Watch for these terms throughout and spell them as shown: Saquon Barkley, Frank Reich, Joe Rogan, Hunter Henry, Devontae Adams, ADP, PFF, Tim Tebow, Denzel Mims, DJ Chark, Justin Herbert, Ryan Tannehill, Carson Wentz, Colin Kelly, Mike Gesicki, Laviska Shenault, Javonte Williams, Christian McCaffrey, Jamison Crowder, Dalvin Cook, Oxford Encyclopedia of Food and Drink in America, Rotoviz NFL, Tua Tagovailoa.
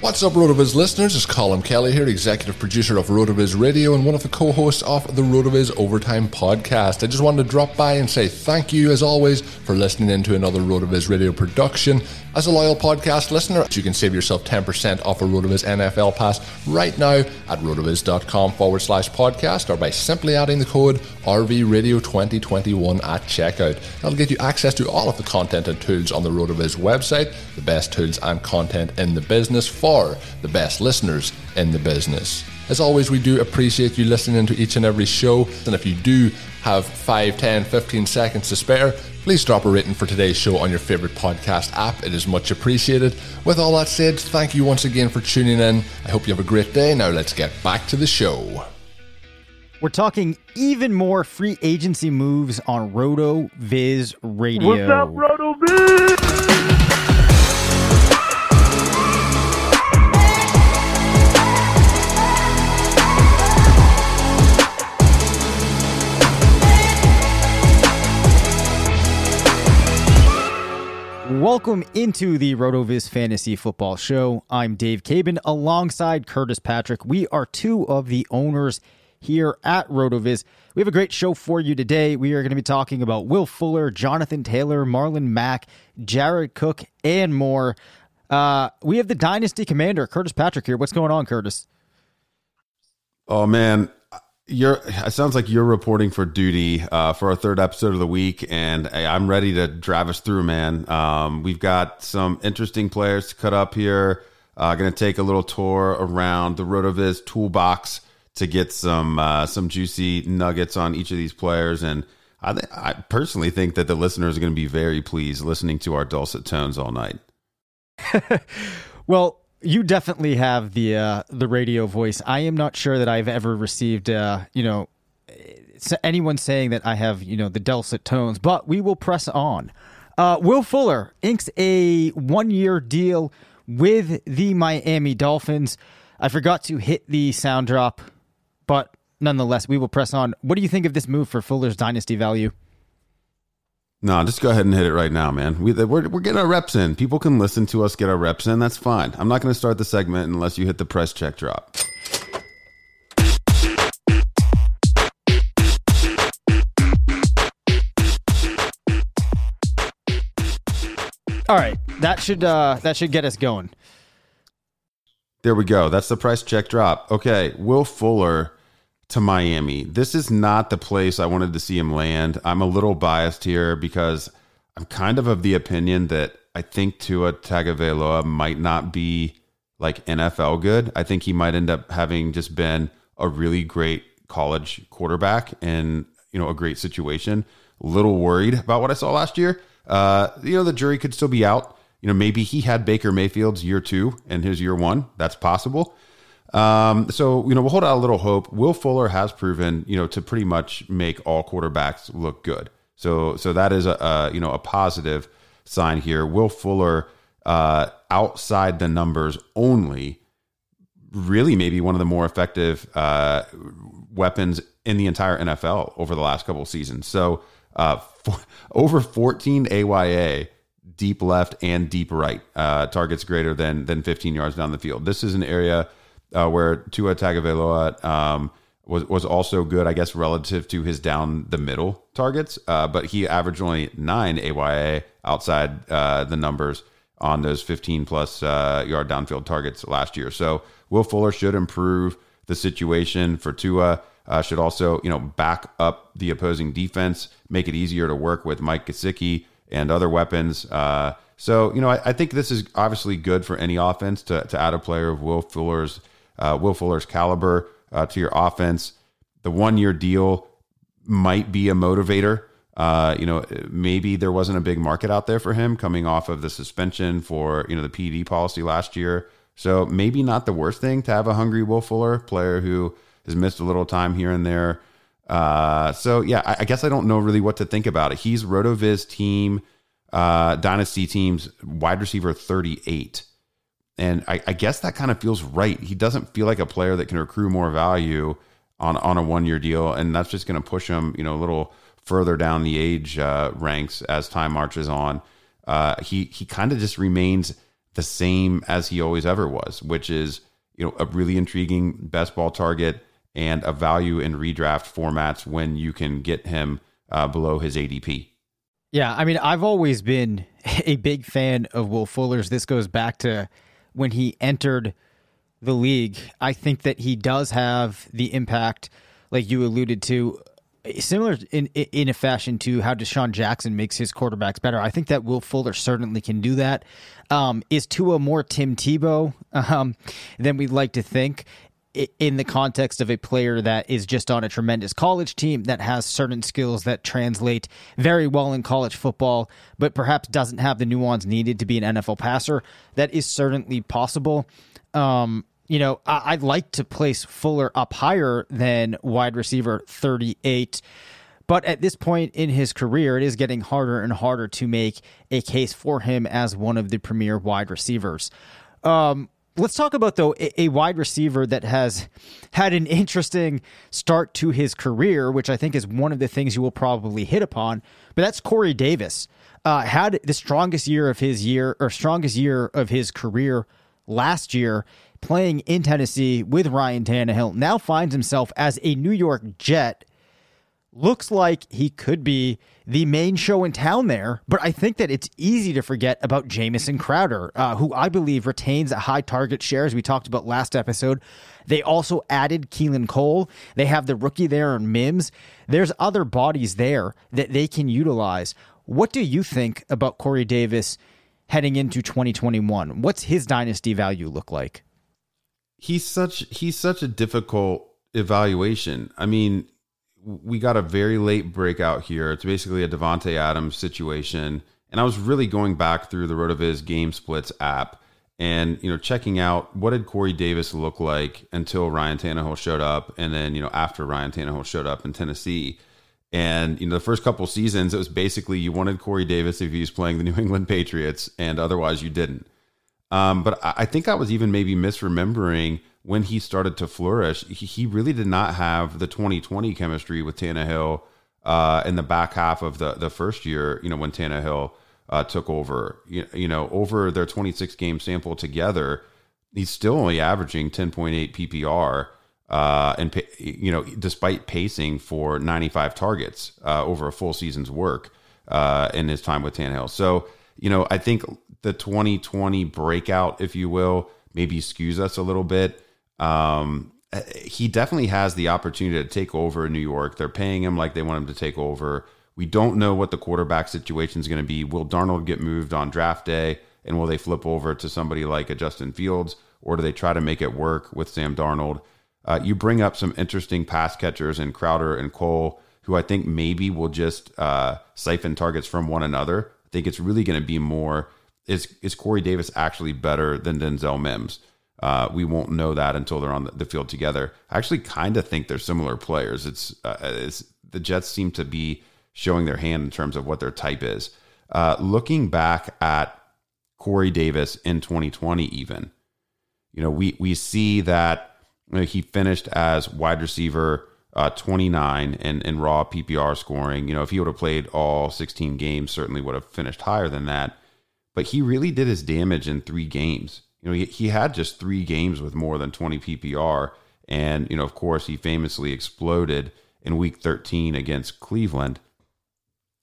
What's up, RotoViz listeners? It's Colin Kelly here, executive producer of RotoViz Radio and one of the co-hosts of the RotoViz Overtime Podcast. I just wanted to drop by and say thank you, as always, for listening in to another RotoViz Radio production. As a loyal podcast listener, you can save yourself 10% off a RotoViz NFL pass right now at rotoviz.com/podcast or by simply adding the code RVRadio2021 at checkout. That'll get you access to all of the content and tools on the RotoViz website, the best tools and content in the business for the best listeners in the business. As always, we do appreciate you listening to each and every show. And if you do have 5, 10, 15 seconds to spare, please drop a rating for today's show on your favorite podcast app. It is much appreciated. With all that said, thank you once again for tuning in. I hope you have a great day. Now let's get back to the show. We're talking even more free agency moves on RotoViz Radio. What's up, RotoViz? Welcome into the RotoViz Fantasy Football Show. I'm Dave Cabin alongside Curtis Patrick. We are two of the owners here at RotoViz. We have a great show for you today. We are going to be talking about Will Fuller, Jonathan Taylor, Marlon Mack, Jared Cook, and more. We have the Dynasty Commander, Curtis Patrick, here. What's going on, Curtis? Oh, man. It sounds like you're reporting for duty for our third episode of the week, and I'm ready to drive us through, man. We've got some interesting players to cut up here. Going to take a little tour around the RotoViz toolbox to get some juicy nuggets on each of these players, and I personally think that the listeners are going to be very pleased listening to our dulcet tones all night. Well, you definitely have the radio voice. I am not sure that I've ever received anyone saying that I have the dulcet tones, but we will press on. Will Fuller inks a 1-year deal with the Miami Dolphins. I forgot to hit the sound drop, but nonetheless, we will press on. What do you think of this move for Fuller's dynasty value? No, just go ahead and hit it right now, man. We're getting our reps in. People can listen to us get our reps in. That's fine. I'm not going to start the segment unless you hit the press check drop. All right, that should get us going. There we go. That's the press check drop. Okay, Will Fuller to Miami. This is not the place I wanted to see him land. I'm a little biased here because I'm kind of the opinion that I think Tua Tagovailoa might not be like NFL good. I think he might end up having just been a really great college quarterback and a great situation. A little worried about what I saw last year. The jury could still be out. Maybe he had Baker Mayfield's year two and his year one. That's possible. So we'll hold out a little hope. Will Fuller has proven, to pretty much make all quarterbacks look good. So that is a positive sign here. Will Fuller, outside the numbers only, really maybe one of the more effective weapons in the entire NFL over the last couple of seasons. So over 14 AYA, deep left and deep right, targets greater than 15 yards down the field. This is an area where Tua Tagovailoa was also good, I guess, relative to his down the middle targets. But he averaged only 9 AYA outside the numbers on those 15 plus yard downfield targets last year. So Will Fuller should improve the situation for Tua, should also, back up the opposing defense, make it easier to work with Mike Gesicki and other weapons. I think this is obviously good for any offense to add a player of Will Fuller's caliber to your offense. The 1-year deal might be a motivator. Maybe there wasn't a big market out there for him coming off of the suspension for, the PD policy last year. So maybe not the worst thing to have a hungry Will Fuller, player who has missed a little time here and there. I guess I don't know really what to think about it. He's Rotoviz team, Dynasty team's wide receiver 38. And I guess that kind of feels right. He doesn't feel like a player that can accrue more value on a 1-year deal. And that's just going to push him, a little further down the age ranks as time marches on. He kind of just remains the same as he always ever was, which is, a really intriguing best ball target and a value in redraft formats when you can get him below his ADP. Yeah, I've always been a big fan of Will Fuller's. This goes back to when he entered the league. I think that he does have the impact, like you alluded to, similar in a fashion to how Deshaun Jackson makes his quarterbacks better. I think that Will Fuller certainly can do that. Is Tua more Tim Tebow than we'd like to think, in the context of a player that is just on a tremendous college team that has certain skills that translate very well in college football, but perhaps doesn't have the nuance needed to be an NFL passer? That is certainly possible. I'd like to place Fuller up higher than wide receiver 38, but at this point in his career, it is getting harder and harder to make a case for him as one of the premier wide receivers. Let's talk about, though, a wide receiver that has had an interesting start to his career, which I think is one of the things you will probably hit upon, but that's Corey Davis. Had the strongest year of his career last year, playing in Tennessee with Ryan Tannehill, now finds himself as a New York Jet. Looks like he could be the main show in town there, but I think that it's easy to forget about Jamison Crowder, who I believe retains a high target share, as we talked about last episode. They also added Keelan Cole. They have the rookie there in Mims. There's other bodies there that they can utilize. What do you think about Corey Davis heading into 2021? What's his dynasty value look like? He's such a difficult evaluation. We got a very late breakout here. It's basically a Devontae Adams situation. And I was really going back through the Rotoviz Game Splits app and, checking out what did Corey Davis look like until Ryan Tannehill showed up. And then, after Ryan Tannehill showed up in Tennessee. And, the first couple seasons, it was basically you wanted Corey Davis if he was playing the New England Patriots, and otherwise you didn't. But I think I was even maybe misremembering when he started to flourish. He really did not have the 2020 chemistry with Tannehill in the back half of the first year, when Tannehill took over. Over their 26-game sample together, he's still only averaging 10.8 PPR, and despite pacing for 95 targets over a full season's work in his time with Tannehill. So, I think the 2020 breakout, if you will, maybe skews us a little bit. He definitely has the opportunity to take over in New York. They're paying him like they want him to take over. We don't know what the quarterback situation is going to be. Will Darnold get moved on draft day, and will they flip over to somebody like a Justin Fields, or do they try to make it work with Sam Darnold? You bring up some interesting pass catchers in Crowder and Cole, who I think maybe will just siphon targets from one another. I think it's really going to be more, is Corey Davis actually better than Denzel Mims? We won't know that until they're on the field together. I actually kind of think they're similar players. It's the Jets seem to be showing their hand in terms of what their type is. Looking back at Corey Davis in 2020, even, you know, we see that, you know, he finished as wide receiver 29 in raw PPR scoring. You know, if he would have played all 16 games, certainly would have finished higher than that. But he really did his damage in 3 games. You know, he had just 3 games with more than 20 PPR. And, you know, of course, he famously exploded in week 13 against Cleveland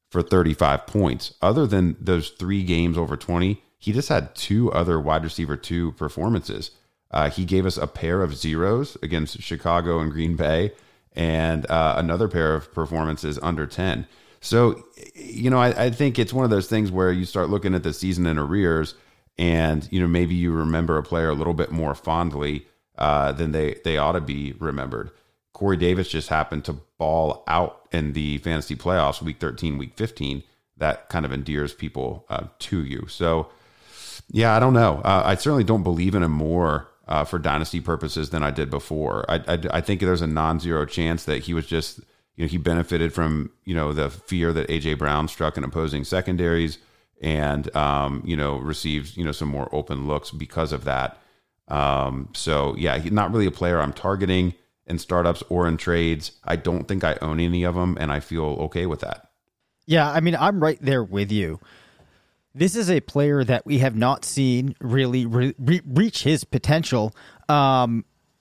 for 35 points. Other than those 3 games over 20, he just had 2 other wide receiver 2 performances. He gave us a pair of zeros against Chicago and Green Bay, and another pair of performances under 10. So, you know, I think it's one of those things where you start looking at the season in arrears, and, you know, maybe you remember a player a little bit more fondly than they ought to be remembered. Corey Davis just happened to ball out in the fantasy playoffs, week 13, week 15. That kind of endears people to you. So, yeah, I don't know. I certainly don't believe in him more for dynasty purposes than I did before. I think there's a non-zero chance that he was just, you know, he benefited from, you know, the fear that A.J. Brown struck in opposing secondaries, and, you know, received, you know, some more open looks because of that. So, yeah, he's not really a player I'm targeting in startups or in trades. I don't think I own any of them, and I feel okay with that. Yeah, I mean, I'm right there with you. This is a player that we have not seen really reach his potential.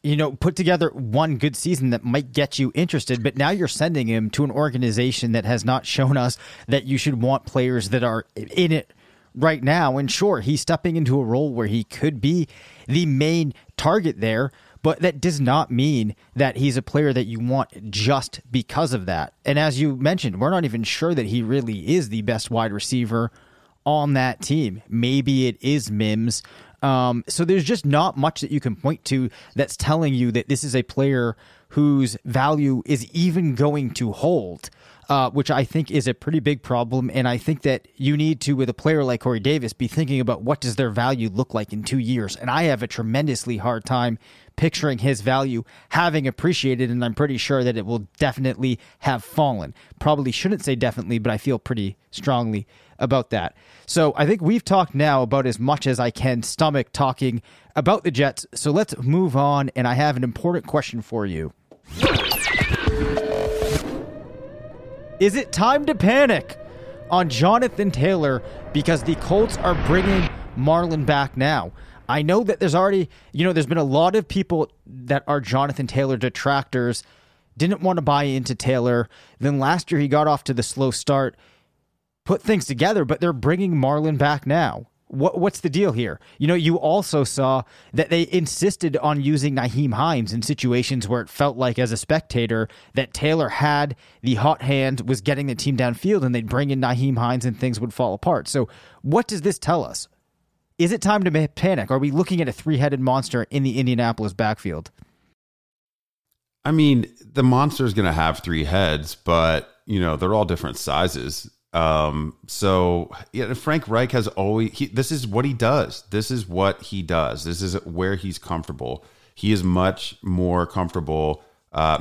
You know, put together one good season that might get you interested, but now you're sending him to an organization that has not shown us that you should want players that are in it right now. And sure, he's stepping into a role where he could be the main target there, but that does not mean that he's a player that you want just because of that. And as you mentioned, we're not even sure that he really is the best wide receiver on that team. Maybe it is Mims. So there's just not much that you can point to that's telling you that this is a player whose value is even going to hold, which I think is a pretty big problem. And I think that you need to, with a player like Corey Davis, be thinking about what does their value look like in 2 years. And I have a tremendously hard time picturing his value having appreciated, and I'm pretty sure that it will definitely have fallen. Probably shouldn't say definitely, but I feel pretty strongly about that. So I think we've talked now about as much as I can stomach talking about the Jets. So let's move on, and I have an important question for you. Is it time to panic on Jonathan Taylor because the Colts are bringing Marlon back now? I know that there's already, you know, there's been a lot of people that are Jonathan Taylor detractors, didn't want to buy into Taylor. Then last year he got off to the slow start, put things together, but they're bringing Marlon back now. What's the deal here? You know, you also saw that they insisted on using Nyheim Hines in situations where it felt like, as a spectator, that Taylor had the hot hand, was getting the team downfield, and they'd bring in Nyheim Hines and things would fall apart. So what does this tell us? Is it time to panic? Are we looking at a 3-headed monster in the Indianapolis backfield? I mean, the monster is going to have 3 heads, but, you know, they're all different sizes. So yeah, Frank Reich has always, this is what he does. This is what he does. This is where he's comfortable. He is much more comfortable,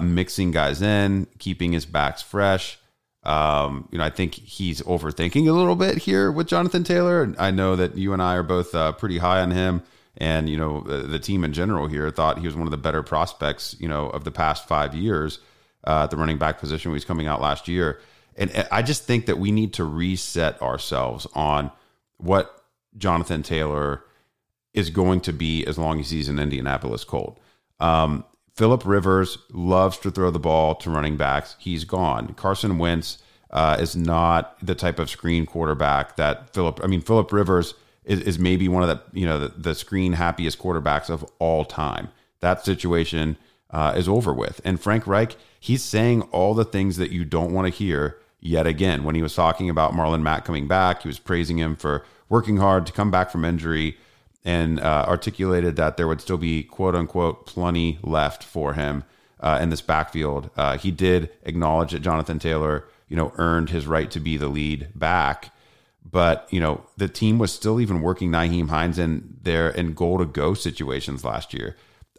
mixing guys in, keeping his backs fresh. You know, I think he's overthinking a little bit here with Jonathan Taylor. And I know that you and I are both, pretty high on him, and, you know, the team in general here thought he was one of the better prospects, you know, of the past 5 years, at the running back position when he's coming out last year. And I just think that we need to reset ourselves on what Jonathan Taylor is going to be as long as he's an Indianapolis Colt. Philip Rivers loves to throw the ball to running backs. He's gone. Carson Wentz is not the type of screen quarterback that Philip Rivers is maybe one of the, you know, the screen happiest quarterbacks of all time. That situation is over with. And Frank Reich, he's saying all the things that you don't want to hear. Yet again, when he was talking about Marlon Mack coming back, he was praising him for working hard to come back from injury, and articulated that there would still be, quote unquote, plenty left for him in this backfield. He did acknowledge that Jonathan Taylor, earned his right to be the lead back. But, the team was still even working Nyheim Hines in there in goal-to-go situations last year.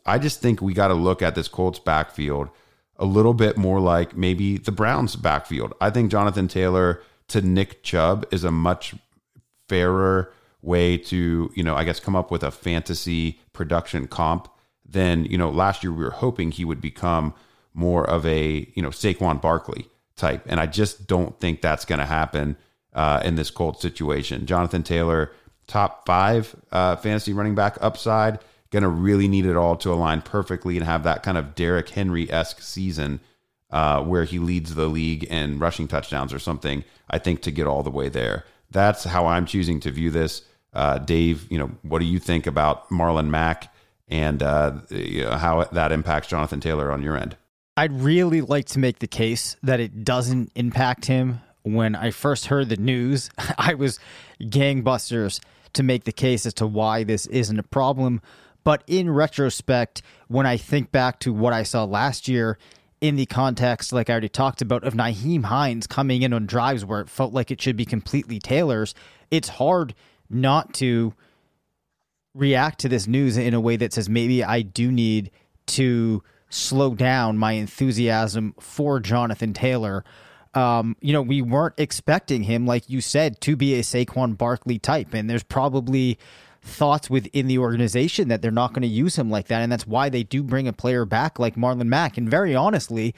I just think we got to look at this Colts backfield a little bit more like maybe the Browns backfield. I think Jonathan Taylor to Nick Chubb is a much fairer way to, come up with a fantasy production comp than, last year we were hoping he would become more of a, Saquon Barkley type. And I just don't think that's going to happen in this Colts situation. Jonathan Taylor, top 5 fantasy running back upside, going to really need it all to align perfectly and have that kind of Derrick Henry-esque season where he leads the league in rushing touchdowns or something, I think, to get all the way there. That's how I'm choosing to view this. Dave, what do you think about Marlon Mack and how that impacts Jonathan Taylor on your end? I'd really like to make the case that it doesn't impact him. When I first heard the news, I was gangbusters to make the case as to why this isn't a problem. But in retrospect, when I think back to what I saw last year in the context, like I already talked about, of Nyheim Hines coming in on drives where it felt like it should be completely Taylor's, it's hard not to react to this news in a way that says maybe I do need to slow down my enthusiasm for Jonathan Taylor. We weren't expecting him, like you said, to be a Saquon Barkley type, and there's probably thoughts within the organization that they're not going to use him like that, and that's why they do bring a player back like Marlon Mack. And very honestly,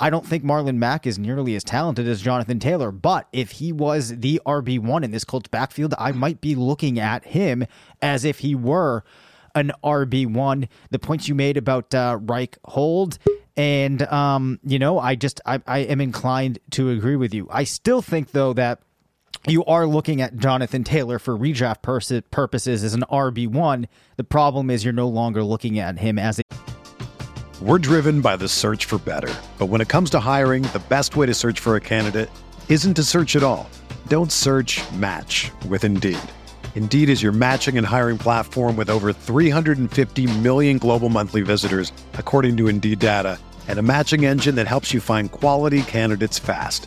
I don't think Marlon Mack is nearly as talented as Jonathan Taylor, but if he was the RB1 in this Colts backfield, I might be looking at him as if he were an RB1. The points you made about Reich hold, and I am inclined to agree with you. I still think, though, that you are looking at Jonathan Taylor for redraft purposes as an RB1. The problem is you're no longer looking at him as a... We're driven by the search for better. But when it comes to hiring, the best way to search for a candidate isn't to search at all. Don't search, match with Indeed. Indeed is your matching and hiring platform with over 350 million global monthly visitors, according to Indeed data, and a matching engine that helps you find quality candidates fast.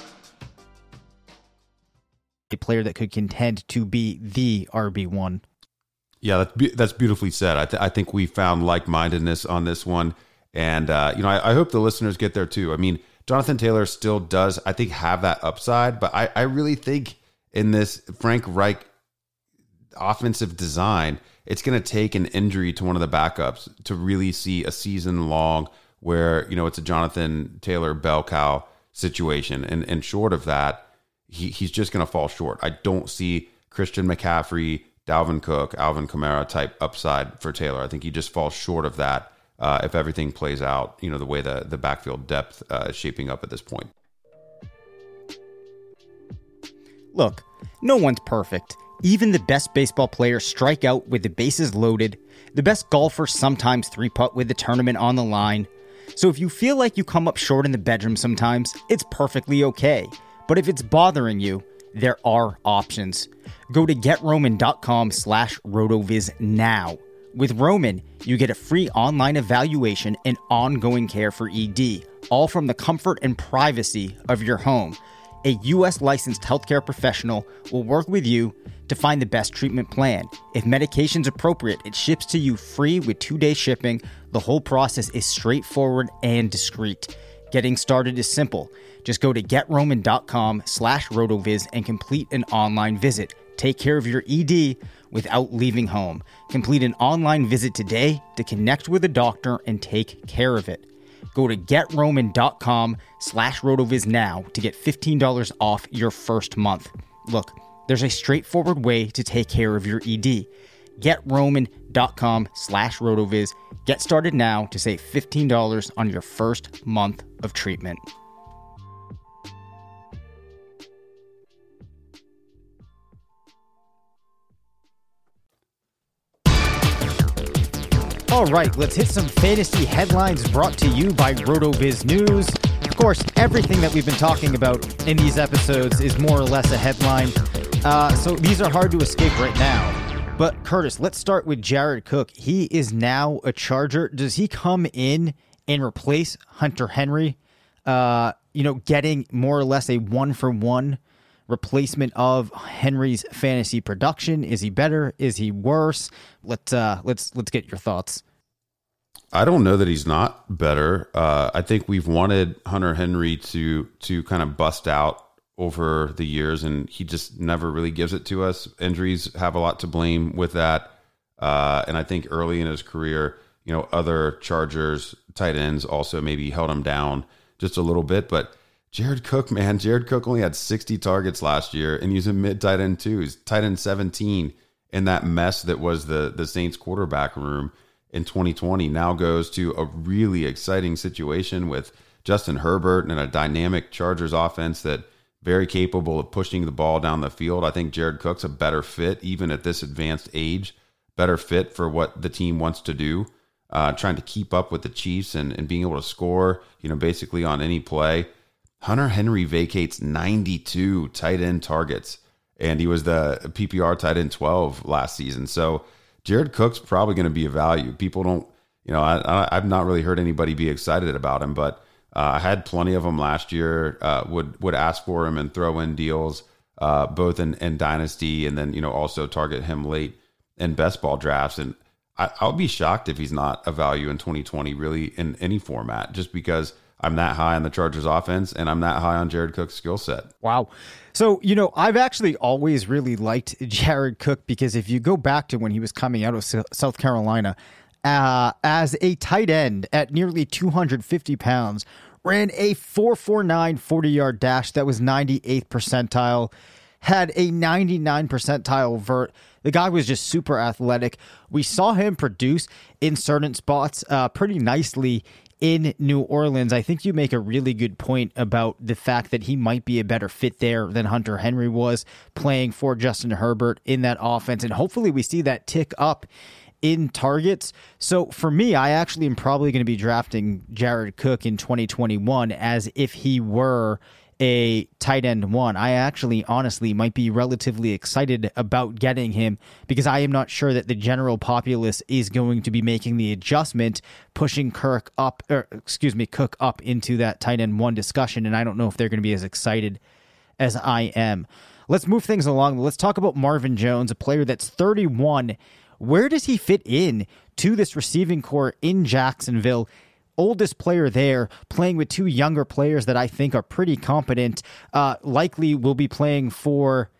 A player that could contend to be the RB1. Yeah, that's beautifully said. I think we found like-mindedness on this one. And, I hope the listeners get there too. I mean, Jonathan Taylor still does, I think, have that upside. But I really think in this Frank Reich offensive design, it's going to take an injury to one of the backups to really see a season long where, it's a Jonathan Taylor bell cow situation. And short of that, he's just going to fall short. I don't see Christian McCaffrey, Dalvin Cook, Alvin Kamara type upside for Taylor. I think he just falls short of that if everything plays out, the way the backfield depth is shaping up at this point. Look, no one's perfect. Even the best baseball players strike out with the bases loaded. The best golfers sometimes three-putt with the tournament on the line. So if you feel like you come up short in the bedroom sometimes, it's perfectly okay. But if it's bothering you, there are options. Go to GetRoman.com/RotoViz now. With Roman, you get a free online evaluation and ongoing care for ED, all from the comfort and privacy of your home. A U.S. licensed healthcare professional will work with you to find the best treatment plan. If medication's appropriate, it ships to you free with 2-day shipping. The whole process is straightforward and discreet. Getting started is simple. Just go to GetRoman.com/RotoViz and complete an online visit. Take care of your ED without leaving home. Complete an online visit today to connect with a doctor and take care of it. Go to GetRoman.com/RotoViz now to get $15 off your first month. Look, there's a straightforward way to take care of your ED. GetRoman.com/RotoViz. Get started now to save $15 on your first month of treatment. All right, let's hit some fantasy headlines brought to you by RotoViz News. Of course, everything that we've been talking about in these episodes is more or less a headline, so these are hard to escape right now. But Curtis, let's start with Jared Cook. He is now a Charger. Does he come in and replace Hunter Henry, getting more or less a one-for-one replacement of Henry's fantasy production? Is he better? Is he worse? Let's get your thoughts. I don't know that he's not better. I think we've wanted Hunter Henry to kind of bust out over the years, and he just never really gives it to us. Injuries have a lot to blame with that. And I think early in his career, other Chargers tight ends also maybe held him down just a little bit, but Jared Cook, man. Jared Cook only had 60 targets last year, and he's a mid-tight end, too. He's tight end 17 in that mess that was the Saints quarterback room in 2020. Now goes to a really exciting situation with Justin Herbert and a dynamic Chargers offense that very capable of pushing the ball down the field. I think Jared Cook's a better fit, even at this advanced age, better fit for what the team wants to do, trying to keep up with the Chiefs and being able to score, basically on any play. Hunter Henry vacates 92 tight end targets, and he was the PPR tight end 12 last season. So Jared Cook's probably going to be a value. People don't, I've not really heard anybody be excited about him, but I had plenty of them last year, would ask for him and throw in deals, both in Dynasty and then, also target him late in best ball drafts. And I'll be shocked if he's not a value in 2020, really, in any format, just because I'm that high on the Chargers offense, and I'm that high on Jared Cook's skill set. Wow. So, I've actually always really liked Jared Cook, because if you go back to when he was coming out of South Carolina, as a tight end at nearly 250 pounds, ran a 4.49 40-yard dash that was 98th percentile, had a 99 percentile vert. The guy was just super athletic. We saw him produce in certain spots pretty nicely in New Orleans. I think you make a really good point about the fact that he might be a better fit there than Hunter Henry was, playing for Justin Herbert in that offense. And hopefully we see that tick up in targets. So for me, I actually am probably going to be drafting Jared Cook in 2021 as if he were a tight end one. I actually honestly might be relatively excited about getting him, because I am not sure that the general populace is going to be making the adjustment, pushing Cook up into that tight end one discussion. And I don't know if they're going to be as excited as I am. Let's move things along. Let's talk about Marvin Jones, a player that's 31. Where does he fit in to this receiving core in Jacksonville? Oldest player there, playing with two younger players that I think are pretty competent, likely will be playing for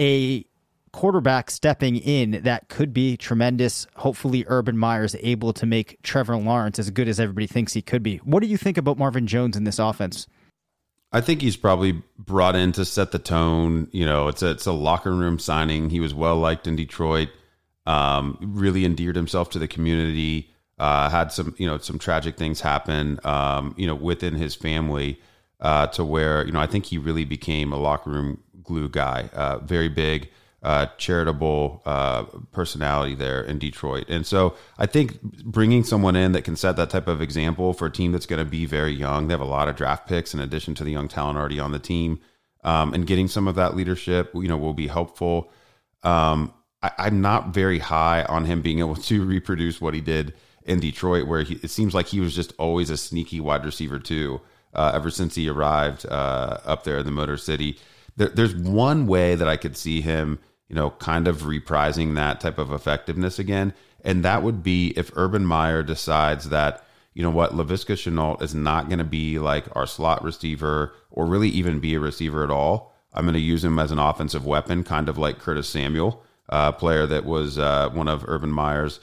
a quarterback stepping in that could be tremendous. Hopefully Urban Meyer is able to make Trevor Lawrence as good as everybody thinks he could be. What do you think about Marvin Jones in this offense? I think he's probably brought in to set the tone. It's a locker room signing. He was well liked in Detroit, really endeared himself to the community. Had some tragic things happen, within his family, to where, I think he really became a locker room glue guy, very big, charitable, personality there in Detroit. And so I think bringing someone in that can set that type of example for a team that's going to be very young, they have a lot of draft picks in addition to the young talent already on the team, and getting some of that leadership, will be helpful. I'm not very high on him being able to reproduce what he did in Detroit, where it seems like he was just always a sneaky wide receiver too, ever since he arrived up there in the Motor City. There's one way that I could see him, kind of reprising that type of effectiveness again, and that would be if Urban Meyer decides that, Laviska Shenault is not going to be like our slot receiver or really even be a receiver at all. I'm going to use him as an offensive weapon, kind of like Curtis Samuel. player that was one of Urban Meyer's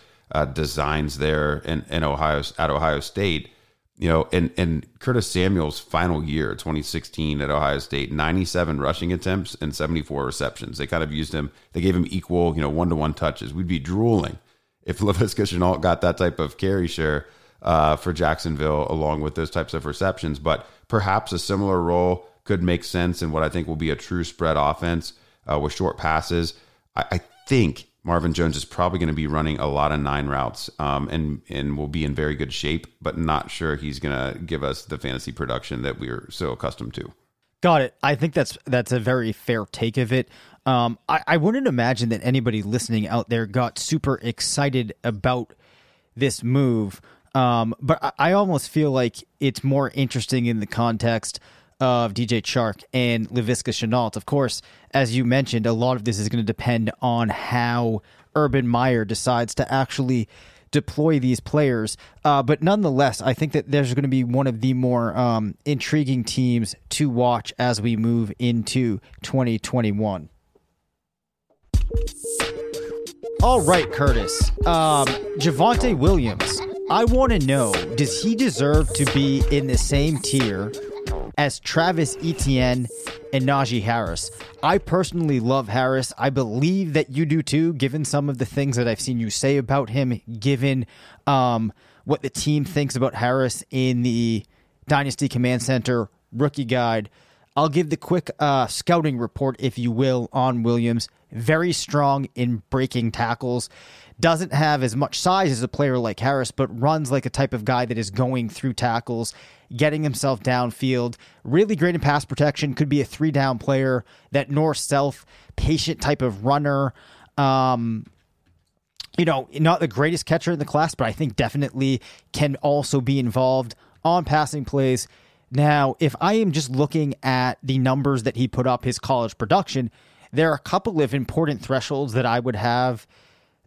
designs there in Ohio, at Ohio State. You know, and Curtis Samuel's final year, 2016 at Ohio State, 97 rushing attempts and 74 receptions. They kind of used him. They gave him equal, you know, one-to-one touches. We'd be drooling if Laviska Shenault got that type of carry share for Jacksonville along with those types of receptions. But perhaps a similar role could make sense in what I think will be a true spread offense with short passes. I think Marvin Jones is probably going to be running a lot of nine routes and will be in very good shape, but not sure he's going to give us the fantasy production that we're so accustomed to. Got it. I think that's a very fair take of it. I wouldn't imagine that anybody listening out there got super excited about this move, but I almost feel like it's more interesting in the context of DJ Chark and Laviska Shenault. Of course, as you mentioned, a lot of this is going to depend on how Urban Meyer decides to actually deploy these players. But nonetheless, I think that there's going to be one of the more intriguing teams to watch as we move into 2021. All right, Curtis. Javonte Williams. I want to know, does he deserve to be in the same tier as Travis Etienne and Najee Harris? I personally love Harris. I believe that you do too, given some of the things that I've seen you say about him, given what the team thinks about Harris in the Dynasty Command Center rookie guide. I'll give the quick scouting report, if you will, on Williams. Very strong in breaking tackles. Doesn't have as much size as a player like Harris, but runs like a type of guy that is going through tackles, getting himself downfield. Really great in pass protection. Could be a three-down player, that north self, patient type of runner. You know, not the greatest catcher in the class, but I think definitely can also be involved on passing plays. Now, if I am just looking at the numbers that he put up, his college production, there are a couple of important thresholds that I would have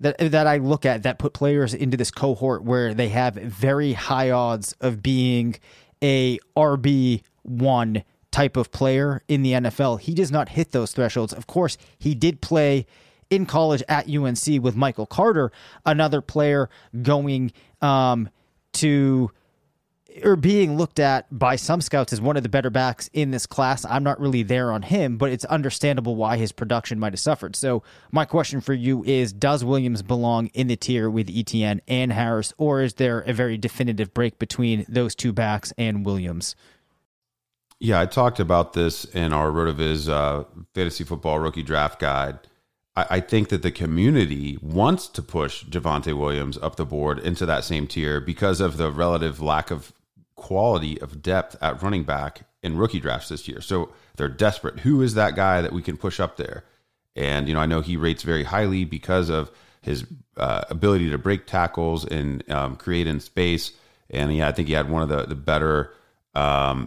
that I look at that put players into this cohort where they have very high odds of being a RB1 type of player in the NFL. He does not hit those thresholds. Of course, he did play in college at UNC with Michael Carter, another player going to or being looked at by some scouts as one of the better backs in this class. I'm not really there on him, but it's understandable why his production might have suffered. So my question for you is, does Williams belong in the tier with Etienne and Harris, or is there a very definitive break between those two backs and Williams? Yeah, I talked about this in our Rotoviz Fantasy Football Rookie Draft Guide. I think that the community wants to push Javonte Williams up the board into that same tier because of the relative lack of quality of depth at running back in rookie drafts this year. So they're desperate. Who is that guy that we can push up there? And, you know, I know he rates very highly because of his ability to break tackles and create in space. And yeah, I think he had one of the better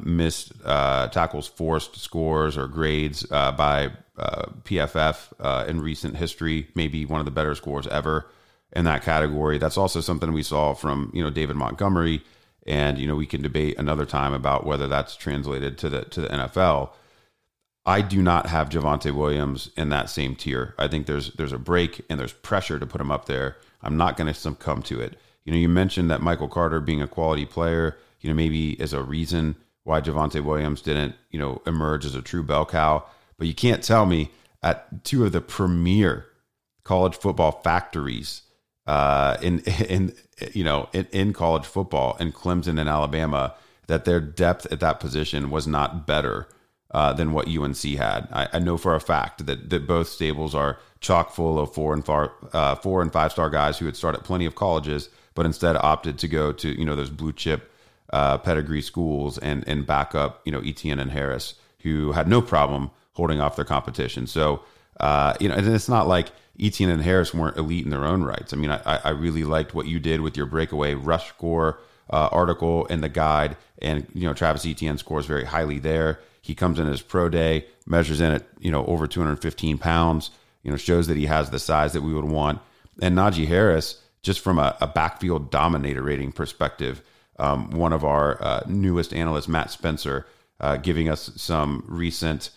missed tackles forced scores or grades by PFF in recent history, maybe one of the better scores ever in that category. That's also something we saw from, you know, David Montgomery. And, you know, we can debate another time about whether that's translated to the NFL. I do not have Javonte Williams in that same tier. I think there's a break and there's pressure to put him up there. I'm not going to succumb to it. You know, you mentioned that Michael Carter being a quality player, you know, maybe is a reason why Javonte Williams didn't, you know, emerge as a true bell cow. But you can't tell me at two of the premier college football factories in college football in Clemson and Alabama, that their depth at that position was not better than what UNC had. I know for a fact that both stables are chock full of four and five star guys who had started plenty of colleges, but instead opted to go to, you know, those blue chip pedigree schools and back up, you know, Etienne and Harris, who had no problem holding off their competition. So, you know, and it's not like Etienne and Harris weren't elite in their own rights. I mean, I really liked what you did with your breakaway rush score article in the guide. And, you know, Travis Etienne scores very highly there. He comes in his pro day, measures in at, you know, over 215 pounds, you know, shows that he has the size that we would want. And Najee Harris, just from a backfield dominator rating perspective, one of our newest analysts, Matt Spencer, giving us some recent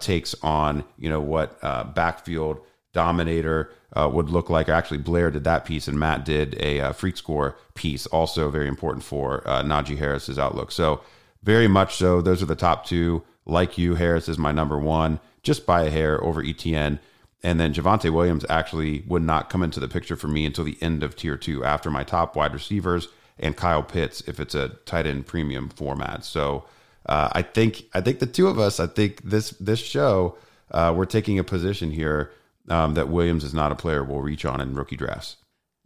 takes on, you know, what backfield dominator would look like. Actually, Blair did that piece, and Matt did a freak score piece, also very important for Najee Harris's outlook. So very much so, those are the top two. Like you, Harris is my number one, just by a hair over Etienne. And then Javonte Williams actually would not come into the picture for me until the end of tier two, after my top wide receivers and Kyle Pitts, if it's a tight end premium format. So I think the two of us, I think this show, we're taking a position here that Williams is not a player we'll reach on in rookie drafts.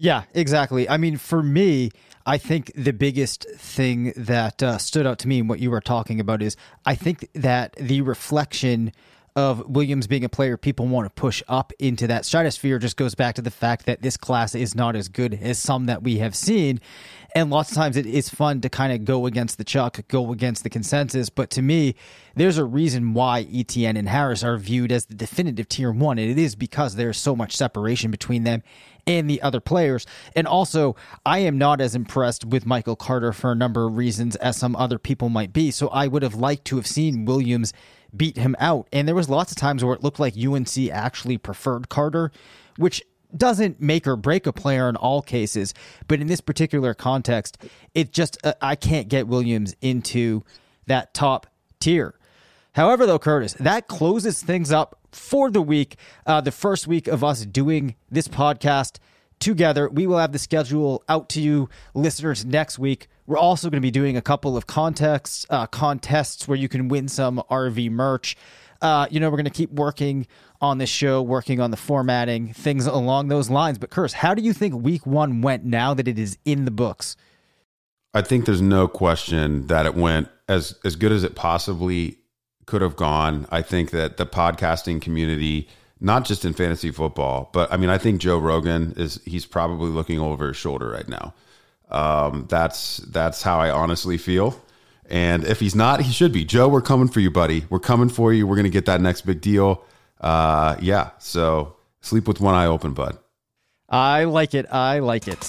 Yeah, exactly. I mean, for me, I think the biggest thing that stood out to me in what you were talking about is I think that the reflection of Williams being a player people want to push up into that stratosphere just goes back to the fact that this class is not as good as some that we have seen. And lots of times it is fun to kind of go against the chuck, go against the consensus. But to me, there's a reason why Etienne and Harris are viewed as the definitive tier one. And it is because there's so much separation between them and the other players. And also, I am not as impressed with Michael Carter for a number of reasons as some other people might be. So I would have liked to have seen Williams beat him out. And there was lots of times where it looked like UNC actually preferred Carter, which doesn't make or break a player in all cases. But in this particular context, it just, I can't get Williams into that top tier. However, though, Curtis, that closes things up for the week. The first week of us doing this podcast together. We will have the schedule out to you listeners next week. We're also going to be doing a couple of contests where you can win some RV merch. We're going to keep working on this show, working on the formatting, things along those lines. But, Curse, how do you think week one went now that it is in the books? I think there's no question that it went as good as it possibly could have gone. I think that the podcasting community, not just in fantasy football, but I mean, I think Joe Rogan he's probably looking over his shoulder right now. That's how I honestly feel. And if he's not, he should be. Joe, we're coming for you, buddy. We're coming for you. We're going to get that next big deal. Yeah. So sleep with one eye open, bud. I like it. I like it.